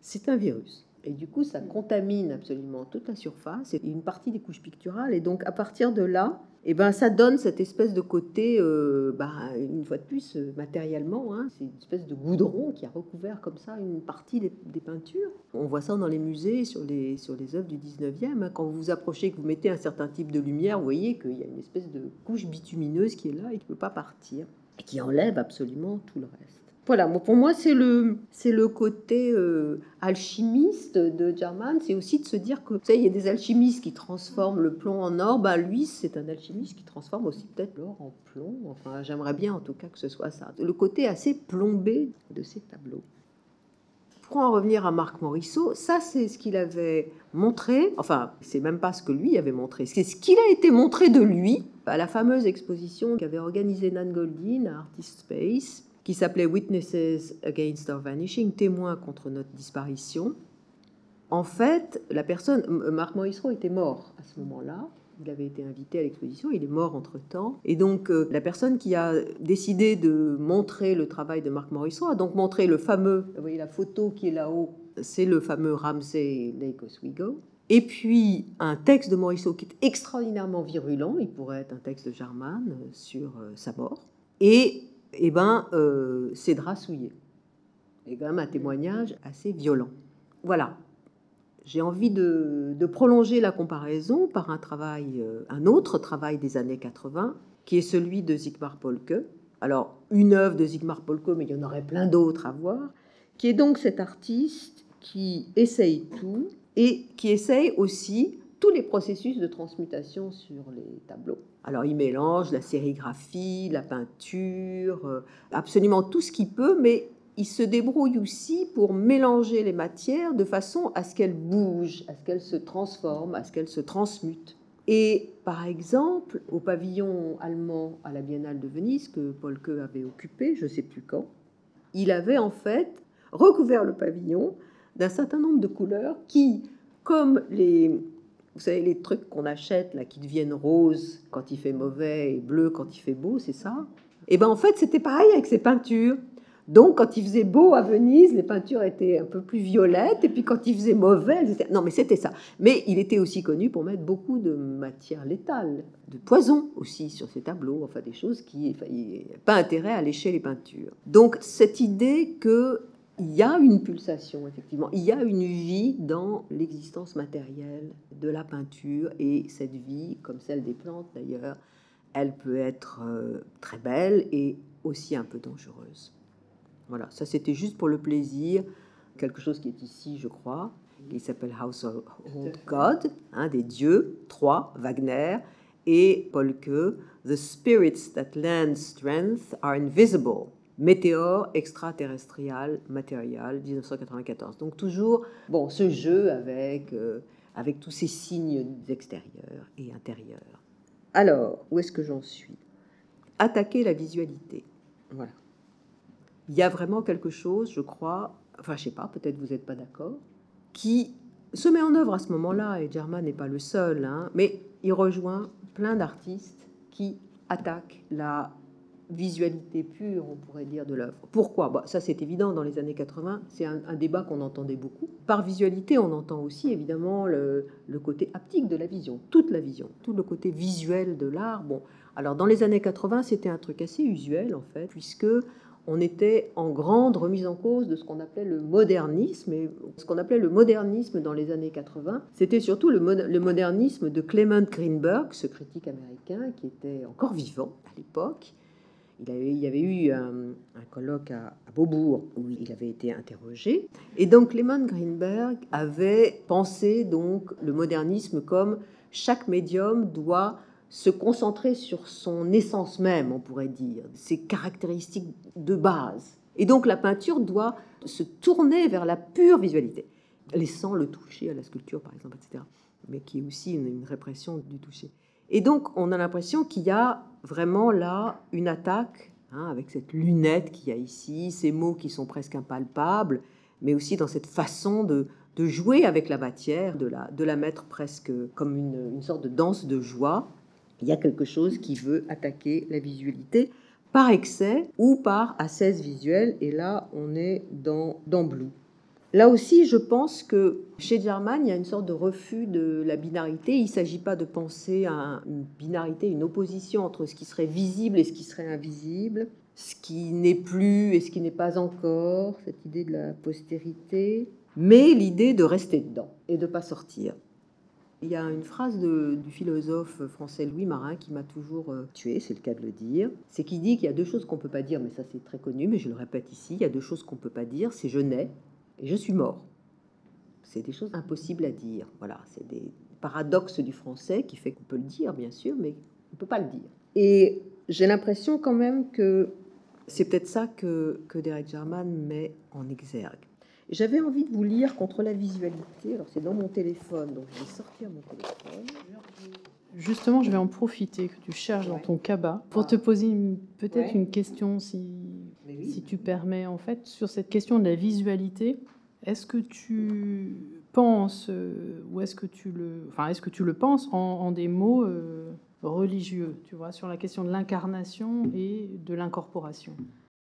c'est un virus. Et du coup, ça contamine absolument toute la surface et une partie des couches picturales. Et donc, à partir de là, eh ben, ça donne cette espèce de côté, euh, bah, une fois de plus, euh, matériellement. Hein, c'est une espèce de goudron qui a recouvert comme ça une partie des, des peintures. On voit ça dans les musées, sur les, sur les œuvres du dix-neuvième. Hein, quand vous vous approchez, que vous mettez un certain type de lumière, vous voyez qu'il y a une espèce de couche bitumineuse qui est là et qui ne peut pas partir. Et qui enlève absolument tout le reste. Voilà, pour moi, c'est le, c'est le côté euh, alchimiste de Jarman. C'est aussi de se dire que, vous savez, il y a des alchimistes qui transforment le plomb en or. Bah, lui, c'est un alchimiste qui transforme aussi peut-être l'or en plomb. Enfin, j'aimerais bien en tout cas que ce soit ça. Le côté assez plombé de ces tableaux. Pour en revenir à Marc Morrisroe, ça, c'est ce qu'il avait montré. Enfin, c'est même pas ce que lui avait montré. C'est ce qu'il a été montré de lui à la fameuse exposition qu'avait organisée Nan Goldin à Artist Space, qui s'appelait Witnesses Against Our Vanishing, témoins contre notre disparition. En fait, la personne, Marc Morrisroe était mort à ce moment-là. Il avait été invité à l'exposition, il est mort entre-temps. Et donc, euh, la personne qui a décidé de montrer le travail de Marc Morrisroe a donc montré le fameux, vous voyez la photo qui est là-haut, c'est le fameux Ramsay Lake Oswego. Et puis, un texte de Morrisroe qui est extraordinairement virulent, il pourrait être un texte de Jarman sur euh, sa mort. Et Eh bien, euh, ses draps souillés. C'est quand même un témoignage assez violent. Voilà. J'ai envie de, de prolonger la comparaison par un travail, euh, un autre travail des années quatre-vingts, qui est celui de Sigmar Polke. Alors, une œuvre de Sigmar Polke, mais il y en aurait plein d'autres à voir, qui est donc cet artiste qui essaye tout et qui essaye aussi tous les processus de transmutation sur les tableaux. Alors, il mélange la sérigraphie, la peinture, absolument tout ce qu'il peut, mais il se débrouille aussi pour mélanger les matières de façon à ce qu'elles bougent, à ce qu'elles se transforment, à ce qu'elles se transmutent. Et par exemple, au pavillon allemand à la Biennale de Venise, que Polke avait occupé, je ne sais plus quand, il avait en fait recouvert le pavillon d'un certain nombre de couleurs qui, comme les... Vous savez, les trucs qu'on achète, là, qui deviennent roses quand il fait mauvais et bleu quand il fait beau, c'est ça? Et bien, en fait, c'était pareil avec ces peintures. Donc, quand il faisait beau à Venise, les peintures étaient un peu plus violettes. Et puis, quand il faisait mauvais, elles étaient... Non, mais c'était ça. Mais il était aussi connu pour mettre beaucoup de matières létales, de poison aussi sur ses tableaux. Enfin, des choses qui... Enfin, il n'y a pas intérêt à lécher les peintures. Donc, cette idée que... Il y a une pulsation, effectivement. Il y a une vie dans l'existence matérielle de la peinture. Et cette vie, comme celle des plantes d'ailleurs, elle peut être très belle et aussi un peu dangereuse. Voilà, ça c'était juste pour le plaisir. Quelque chose qui est ici, je crois, qui s'appelle Household God, hein, des dieux, trois, Wagner, et Polke. The spirits that lend strength are invisible. Météore extraterrestrial matériel mille neuf cent quatre-vingt-quatorze. Donc toujours bon ce jeu avec euh, avec tous ces signes extérieurs et intérieurs. Alors, où est-ce que j'en suis? Attaquer la visualité. Voilà. Il y a vraiment quelque chose, je crois, enfin je sais pas, peut-être vous n'êtes pas d'accord, qui se met en œuvre à ce moment-là, et Jarman n'est pas le seul, hein, mais il rejoint plein d'artistes qui attaquent la visualité pure, on pourrait dire, de l'œuvre. Pourquoi? Bah, ça, c'est évident, dans les années quatre-vingts, c'est un, un débat qu'on entendait beaucoup. Par visualité, on entend aussi, évidemment, le, le côté haptique de la vision, toute la vision, tout le côté visuel de l'art. Bon, alors, dans les années quatre-vingts, c'était un truc assez usuel, en fait, puisque on était en grande remise en cause de ce qu'on appelait le modernisme. Et ce qu'on appelait le modernisme dans les années quatre-vingts, c'était surtout le, mod- le modernisme de Clement Greenberg, ce critique américain qui était encore vivant à l'époque. Il, avait, il y avait eu un, un colloque à, à Beaubourg où il avait été interrogé. Et donc, Clement Greenberg avait pensé donc, le modernisme comme chaque médium doit se concentrer sur son essence même, on pourrait dire, ses caractéristiques de base. Et donc, la peinture doit se tourner vers la pure visualité, laissant le toucher à la sculpture, par exemple, et cetera, mais qui est aussi une, une répression du toucher. Et donc, on a l'impression qu'il y a vraiment là une attaque, hein, avec cette lunette qu'il y a ici, ces mots qui sont presque impalpables, mais aussi dans cette façon de, de jouer avec la matière, de la, de la mettre presque comme une, une sorte de danse de joie. Il y a quelque chose qui veut attaquer la visualité par excès ou par ascèse visuelle, et là, on est dans, dans Blue. Là aussi, je pense que chez Jarman, il y a une sorte de refus de la binarité. Il ne s'agit pas de penser à une binarité, une opposition entre ce qui serait visible et ce qui serait invisible, ce qui n'est plus et ce qui n'est pas encore, cette idée de la postérité, mais l'idée de rester dedans et de ne pas sortir. Il y a une phrase de, du philosophe français Louis Marin qui m'a toujours tuée, c'est le cas de le dire, c'est qu'il dit qu'il y a deux choses qu'on ne peut pas dire, mais ça c'est très connu, mais je le répète ici, il y a deux choses qu'on ne peut pas dire, c'est « je nais ». Et je suis mort. C'est des choses impossibles à dire. Voilà, c'est des paradoxes du français qui fait qu'on peut le dire, bien sûr, mais on ne peut pas le dire. Et j'ai l'impression quand même que c'est peut-être ça que, que Derek Jarman met en exergue. J'avais envie de vous lire Contre la visualité. Alors, c'est dans mon téléphone, donc je vais sortir mon téléphone. Justement, je vais en profiter que tu cherches ouais. dans ton cabas pour ah. te poser une, peut-être ouais. une question, si... Si tu permets, en fait, sur cette question de la visualité, est-ce que tu penses, euh, ou est-ce que tu le, enfin, est-ce que tu le penses en, en des mots euh, religieux, tu vois, sur la question de l'incarnation et de l'incorporation?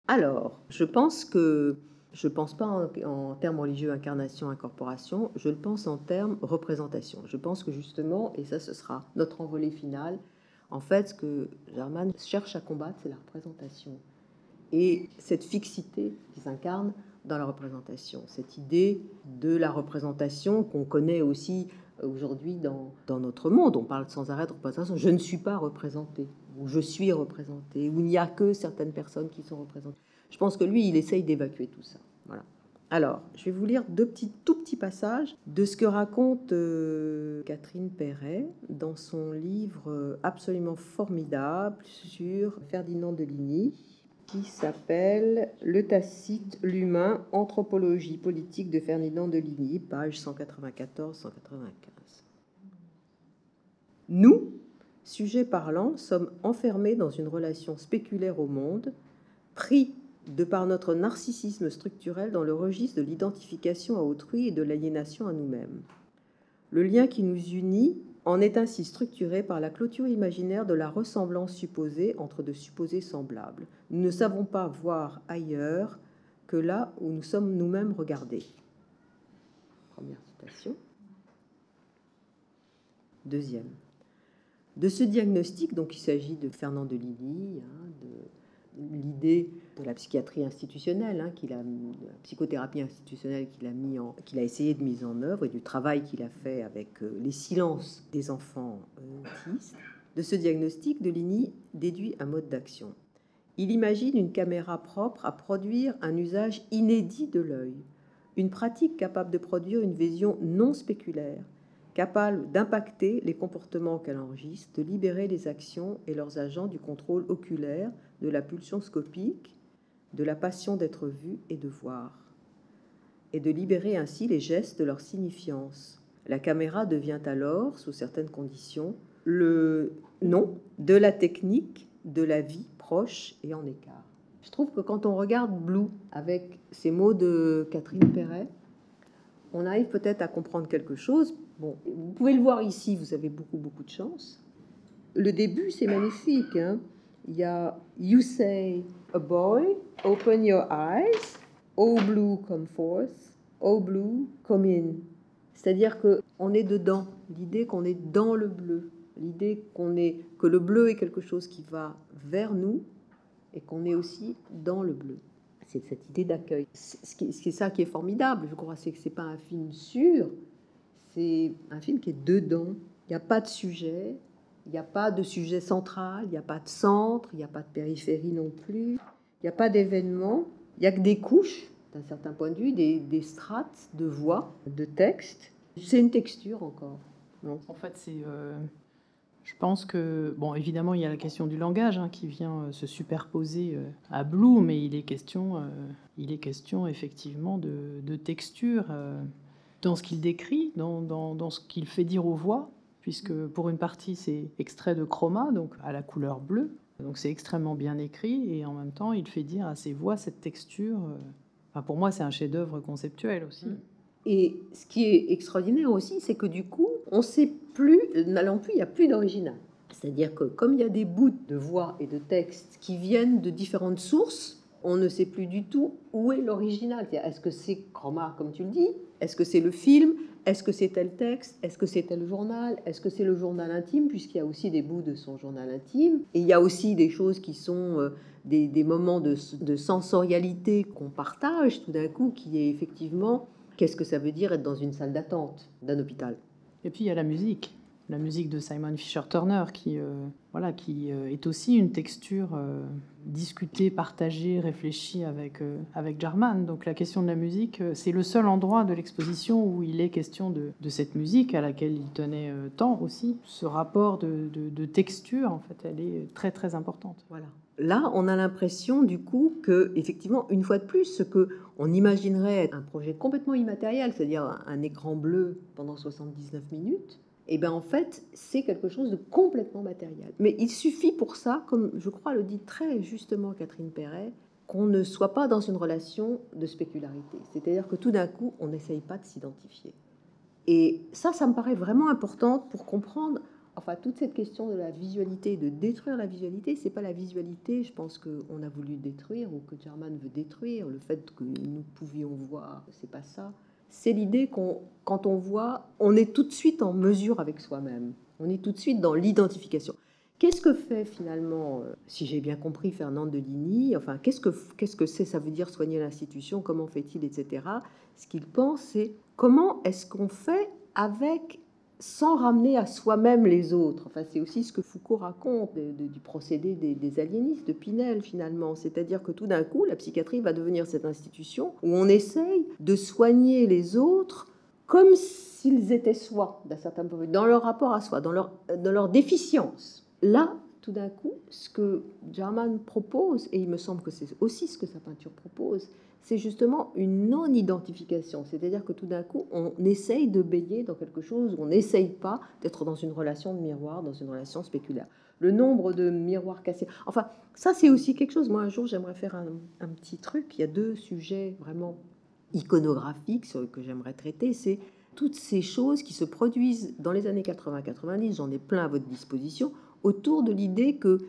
Alors, je pense que je ne pense pas en, en termes religieux, incarnation, incorporation, je le pense en termes représentation. Je pense que justement, et ça, ce sera notre envolée finale, en fait, ce que Jarman cherche à combattre, c'est la représentation. Et cette fixité qui s'incarne dans la représentation, cette idée de la représentation qu'on connaît aussi aujourd'hui dans, dans notre monde. On parle sans arrêt de représentation. Je ne suis pas représentée, ou je suis représentée, ou il n'y a que certaines personnes qui sont représentées. Je pense que lui, il essaye d'évacuer tout ça. Voilà. Alors, je vais vous lire deux petits, tout petits passages de ce que raconte euh, Catherine Perret dans son livre absolument formidable sur Fernand Deligny, qui s'appelle « Le Tacite, l'humain, anthropologie politique de Fernand Deligny », pages cent quatre-vingt-quatorze à cent quatre-vingt-quinze. « Nous, sujets parlants, sommes enfermés dans une relation spéculaire au monde, pris de par notre narcissisme structurel dans le registre de l'identification à autrui et de l'aliénation à nous-mêmes. Le lien qui nous unit en est ainsi structuré par la clôture imaginaire de la ressemblance supposée entre de supposés semblables. Nous ne savons pas voir ailleurs que là où nous sommes nous-mêmes regardés. Première citation. Deuxième. De ce diagnostic, donc il s'agit de Fernand Deligny, hein, de l'idée de la psychiatrie institutionnelle, hein, qu'il a, la psychothérapie institutionnelle qu'il a, mis en, qu'il a essayé de mise en œuvre et du travail qu'il a fait avec euh, les silences des enfants euh, autistes. De ce diagnostic, Deligny déduit un mode d'action. Il imagine une caméra propre à produire un usage inédit de l'œil, une pratique capable de produire une vision non spéculaire, capable d'impacter les comportements qu'elle enregistre, de libérer les actions et leurs agents du contrôle oculaire, de la pulsion scopique, de la passion d'être vu et de voir, et de libérer ainsi les gestes de leur signifiance. La caméra devient alors, sous certaines conditions, le nom de la technique de la vie proche et en écart. Je trouve que quand on regarde Blue avec ces mots de Catherine Perret, on arrive peut-être à comprendre quelque chose. Bon, vous pouvez le voir ici, vous avez beaucoup, beaucoup de chance. Le début, c'est magnifique, hein. Il y a « You say, a boy, open your eyes, oh blue, come forth, oh blue, come in ». C'est-à-dire qu'on est dedans, l'idée qu'on est dans le bleu, l'idée qu'on est, que le bleu est quelque chose qui va vers nous et qu'on est aussi dans le bleu. C'est cette idée d'accueil. C'est ça qui est formidable, je crois, c'est que ce n'est pas un film sûr, c'est un film qui est dedans. Il n'y a pas de sujet, il n'y a pas de sujet central, il n'y a pas de centre, il n'y a pas de périphérie non plus, il n'y a pas d'événement, il n'y a que des couches, d'un certain point de vue, des, des strates de voix, de texte. C'est une texture encore. Non. En fait, c'est... Euh... Je pense que, bon, évidemment, il y a la question du langage hein, qui vient euh, se superposer euh, à Blue, mais il est question, euh, il est question effectivement de, de texture euh, dans ce qu'il décrit, dans, dans, dans ce qu'il fait dire aux voix, puisque pour une partie, c'est extrait de Chroma, donc à la couleur bleue. Donc c'est extrêmement bien écrit et en même temps, il fait dire à ses voix cette texture. Euh, enfin, pour moi, c'est un chef-d'œuvre conceptuel aussi. Mmh. Et ce qui est extraordinaire aussi, c'est que du coup, on ne sait plus, n'allant plus, il n'y a plus d'original. C'est-à-dire que comme il y a des bouts de voix et de textes qui viennent de différentes sources, on ne sait plus du tout où est l'original. Est-ce que c'est Chroma, comme tu le dis? Est-ce que c'est le film? Est-ce que c'est tel texte? Est-ce que c'est tel journal? Est-ce que c'est le journal intime? Puisqu'il y a aussi des bouts de son journal intime. Et il y a aussi des choses qui sont euh, des, des moments de, de sensorialité qu'on partage tout d'un coup, qui est effectivement... Qu'est-ce que ça veut dire être dans une salle d'attente d'un hôpital? Et puis il y a la musique, la musique de Simon Fisher-Turner qui, euh, voilà, qui euh, est aussi une texture euh, discutée, partagée, réfléchie avec, euh, avec Jarman. Donc la question de la musique, euh, c'est le seul endroit de l'exposition où il est question de, de cette musique à laquelle il tenait euh, tant aussi. Ce rapport de, de, de texture, en fait, elle est très très importante. Voilà. Là, on a l'impression du coup que, effectivement, une fois de plus, ce qu'on imaginerait être un projet complètement immatériel, c'est-à-dire un écran bleu pendant soixante-dix-neuf minutes, eh bien en fait, c'est quelque chose de complètement matériel. Mais il suffit pour ça, comme je crois le dit très justement Catherine Perret, qu'on ne soit pas dans une relation de spécularité. C'est-à-dire que tout d'un coup, on n'essaye pas de s'identifier. Et ça, ça me paraît vraiment important pour comprendre... Enfin, toute cette question de la visualité, de détruire la visualité, c'est pas la visualité, je pense, qu'on a voulu détruire ou que Jarman veut détruire. Le fait que nous pouvions voir, c'est pas ça. C'est l'idée qu'on, quand on voit, on est tout de suite en mesure avec soi-même. On est tout de suite dans l'identification. Qu'est-ce que fait finalement, si j'ai bien compris, Fernand Deligny? Enfin, qu'est-ce que, qu'est-ce que c'est? Ça veut dire soigner l'institution? Comment fait-il, et cetera. Ce qu'il pense, c'est comment est-ce qu'on fait avec... sans ramener à soi-même les autres. Enfin, c'est aussi ce que Foucault raconte de, de, du procédé des, des aliénistes, de Pinel, finalement. C'est-à-dire que tout d'un coup, la psychiatrie va devenir cette institution où on essaye de soigner les autres comme s'ils étaient soi, d'un certain point de vue, dans leur rapport à soi, dans leur, dans leur déficience. Là, tout d'un coup, ce que Jarman propose, et il me semble que c'est aussi ce que sa peinture propose, c'est justement une non-identification. C'est-à-dire que tout d'un coup, on essaye de baigner dans quelque chose, on n'essaye pas d'être dans une relation de miroir, dans une relation spéculaire. Le nombre de miroirs cassés... Enfin, ça, c'est aussi quelque chose. Moi, un jour, j'aimerais faire un, un petit truc. Il y a deux sujets vraiment iconographiques que j'aimerais traiter. C'est toutes ces choses qui se produisent dans les années quatre-vingt quatre-vingt-dix, j'en ai plein à votre disposition, autour de l'idée qu'il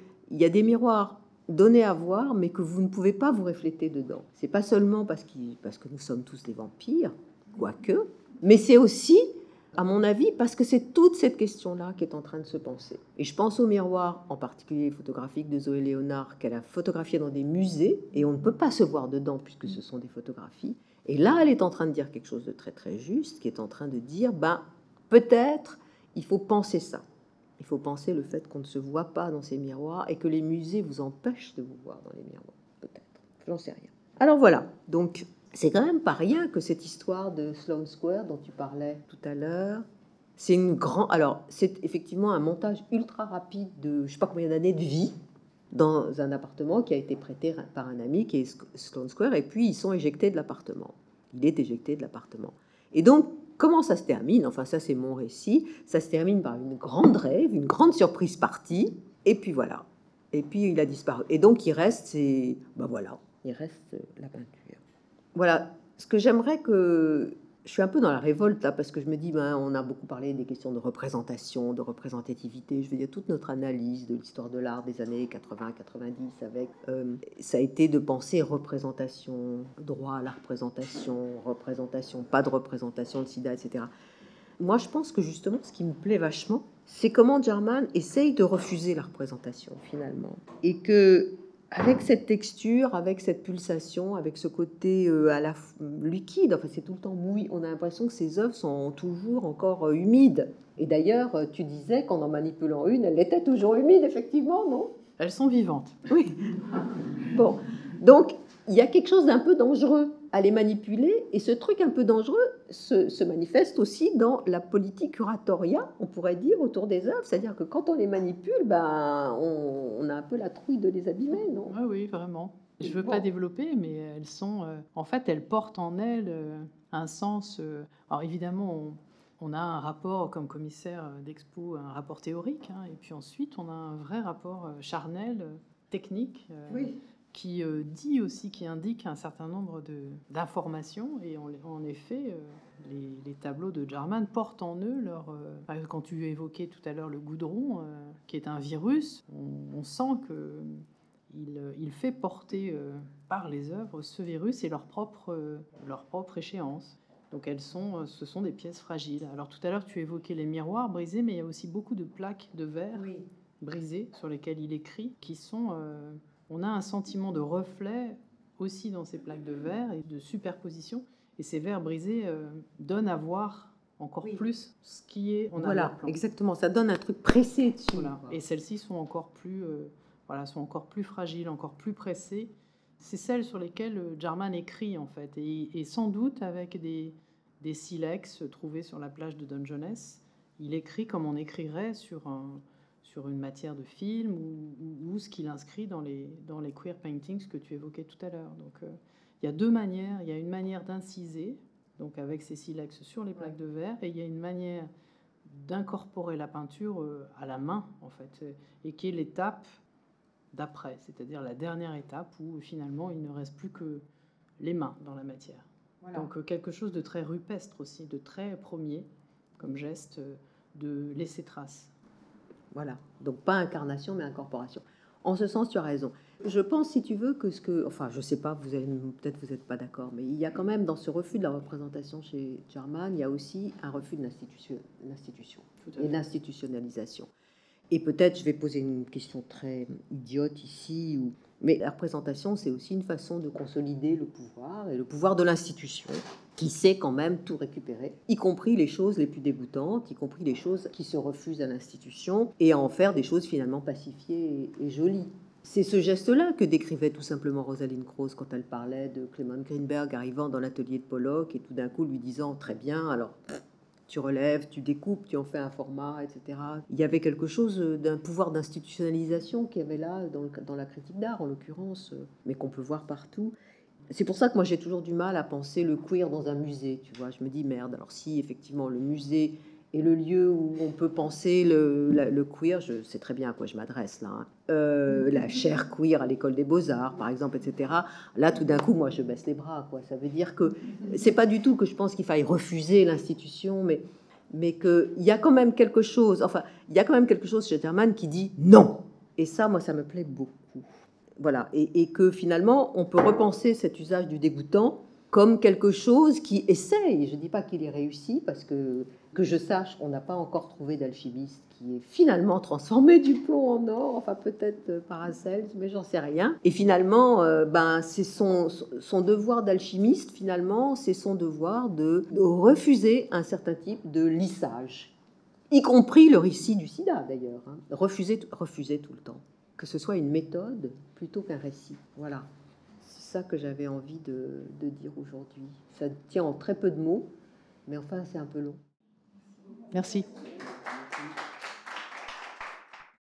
y a des miroirs donnés à voir, mais que vous ne pouvez pas vous refléter dedans. C'est pas seulement parce, qu'il, parce que nous sommes tous des vampires, quoique, mais c'est aussi, à mon avis, parce que c'est toute cette question-là qui est en train de se penser. Et je pense au miroir, en particulier photographique de Zoé Léonard, qu'elle a photographié dans des musées, et on ne peut pas se voir dedans puisque ce sont des photographies. Et là, elle est en train de dire quelque chose de très très juste, qui est en train de dire, ben, peut-être, il faut penser ça. Il faut penser le fait qu'on ne se voit pas dans ces miroirs et que les musées vous empêchent de vous voir dans les miroirs. Peut-être, j'en sais rien. Alors voilà, donc c'est quand même pas rien que cette histoire de Sloan Square dont tu parlais tout à l'heure. C'est une grande... Alors, c'est effectivement un montage ultra rapide de je ne sais pas combien d'années de vie dans un appartement qui a été prêté par un ami qui est Sloan Square, et puis ils sont éjectés de l'appartement. Il est éjecté de l'appartement. Et donc, comment ça se termine? Enfin, ça, c'est mon récit. Ça se termine par une grande rêve, une grande surprise partie, et puis voilà. Et puis, il a disparu. Et donc, il reste, c'est... Ben voilà, il reste la peinture. Voilà, ce que j'aimerais que... Je suis un peu dans la révolte, là, parce que je me dis, ben, on a beaucoup parlé des questions de représentation, de représentativité. Je veux dire, toute notre analyse de l'histoire de l'art des années quatre-vingt quatre-vingt-dix, avec, euh, ça a été de penser représentation, droit à la représentation, représentation, pas de représentation, le sida, et cetera. Moi, je pense que, justement, ce qui me plaît vachement, c'est comment Jarman essaye de refuser la représentation, finalement. Et que... Avec cette texture, avec cette pulsation, avec ce côté euh, à la f... liquide, enfin c'est tout le temps mouillé, on a l'impression que ces œuvres sont toujours encore euh, humides. Et d'ailleurs, euh, tu disais qu'en en manipulant une, elle était toujours humide, effectivement, non? Elles sont vivantes. Oui. Bon, donc il y a quelque chose d'un peu dangereux à les manipuler, et ce truc un peu dangereux se, se manifeste aussi dans la politique curatoria, on pourrait dire, autour des œuvres. C'est-à-dire que quand on les manipule, ben, on, on a un peu la trouille de les abîmer, non? Oui, oui, vraiment. Je ne veux bon. pas développer, mais elles sont... Euh, en fait, elles portent en elles euh, un sens... Euh, alors évidemment, on, on a un rapport, comme commissaire d'expo, un rapport théorique, hein, et puis ensuite, on a un vrai rapport euh, charnel, euh, technique... Euh, oui. qui euh, dit aussi, qui indique un certain nombre de, d'informations. Et on, en effet, euh, les, les tableaux de Jarman portent en eux leur... Euh, quand tu évoquais tout à l'heure le goudron, euh, qui est un virus, on, on sent qu'il il fait porter euh, par les œuvres ce virus et leur propre, euh, leur propre échéance. Donc elles sont, ce sont des pièces fragiles. Alors tout à l'heure, tu évoquais les miroirs brisés, mais il y a aussi beaucoup de plaques de verre oui. brisées sur lesquelles il écrit, qui sont... Euh, On a un sentiment de reflet aussi dans ces plaques de verre et de superposition. Et ces verres brisés euh, donnent à voir encore oui. plus ce qui est en voilà, exactement. Ça donne un truc pressé dessus. Voilà. Et celles-ci sont encore plus, euh, voilà, sont encore plus fragiles, encore plus pressées. C'est celles sur lesquelles Jarman écrit en fait, et, et sans doute avec des des silex trouvés sur la plage de Dungeness, il écrit comme on écrirait sur un sur une matière de film ou, ou, ou ce qu'il inscrit dans les, dans les queer paintings que tu évoquais tout à l'heure. Donc, il euh, y a deux manières. Il y a une manière d'inciser, donc avec ces silex sur les plaques de verre, et il y a une manière d'incorporer la peinture euh, à la main, en fait, et qui est l'étape d'après, c'est-à-dire la dernière étape où, finalement, il ne reste plus que les mains dans la matière. Voilà. Donc, euh, quelque chose de très rupestre aussi, de très premier, comme geste, euh, de laisser trace. Voilà, donc pas incarnation, mais incorporation. En ce sens, tu as raison. Je pense, si tu veux, que ce que... Enfin, je sais pas, vous allez, peut-être vous n'êtes pas d'accord, mais il y a quand même, dans ce refus de la représentation chez Jarman, il y a aussi un refus de l'institution, l'institution et l'institutionnalisation. Et peut-être, je vais poser une question très idiote ici, ou... mais la représentation, c'est aussi une façon de consolider le pouvoir, et le pouvoir de l'institution, qui sait quand même tout récupérer, y compris les choses les plus dégoûtantes, y compris les choses qui se refusent à l'institution, et à en faire des choses finalement pacifiées et, et jolies. C'est ce geste-là que décrivait tout simplement Rosalind Krauss quand elle parlait de Clement Greenberg arrivant dans l'atelier de Pollock, et tout d'un coup lui disant « Très bien, alors... » Tu relèves, tu découpes, tu en fais un format, et cetera. Il y avait quelque chose d'un pouvoir d'institutionnalisation qu'il y avait là, dans, le, dans la critique d'art, en l'occurrence, mais qu'on peut voir partout. C'est pour ça que moi, j'ai toujours du mal à penser le queer dans un musée, tu vois. Je me dis, merde, alors si, effectivement, le musée et le lieu où on peut penser le, la, le queer, je sais très bien à quoi je m'adresse là, hein. euh, la chaire queer à l'école des beaux-arts, par exemple, et cetera. Là, tout d'un coup, moi, je baisse les bras, quoi. Ça veut dire que c'est pas du tout que je pense qu'il faille refuser l'institution, mais, mais qu'il y a quand même quelque chose, enfin, il y a quand même quelque chose chez Jarman qui dit non. Et ça, moi, ça me plaît beaucoup. Voilà. Et, et que finalement, on peut repenser cet usage du dégoûtant comme quelque chose qui essaye. Je ne dis pas qu'il est réussi, parce que, que je sache, on n'a pas encore trouvé d'alchimiste qui ait finalement transformé du plomb en or, enfin peut-être Paracelse, mais j'en sais rien. Et finalement, euh, ben, c'est son, son devoir d'alchimiste, finalement, c'est son devoir de, de refuser un certain type de lissage, y compris le récit du sida, d'ailleurs. Hein. Refuser, refuser tout le temps, que ce soit une méthode plutôt qu'un récit. Voilà. Ça que j'avais envie de, de dire aujourd'hui. Ça tient en très peu de mots, mais enfin, c'est un peu long. Merci.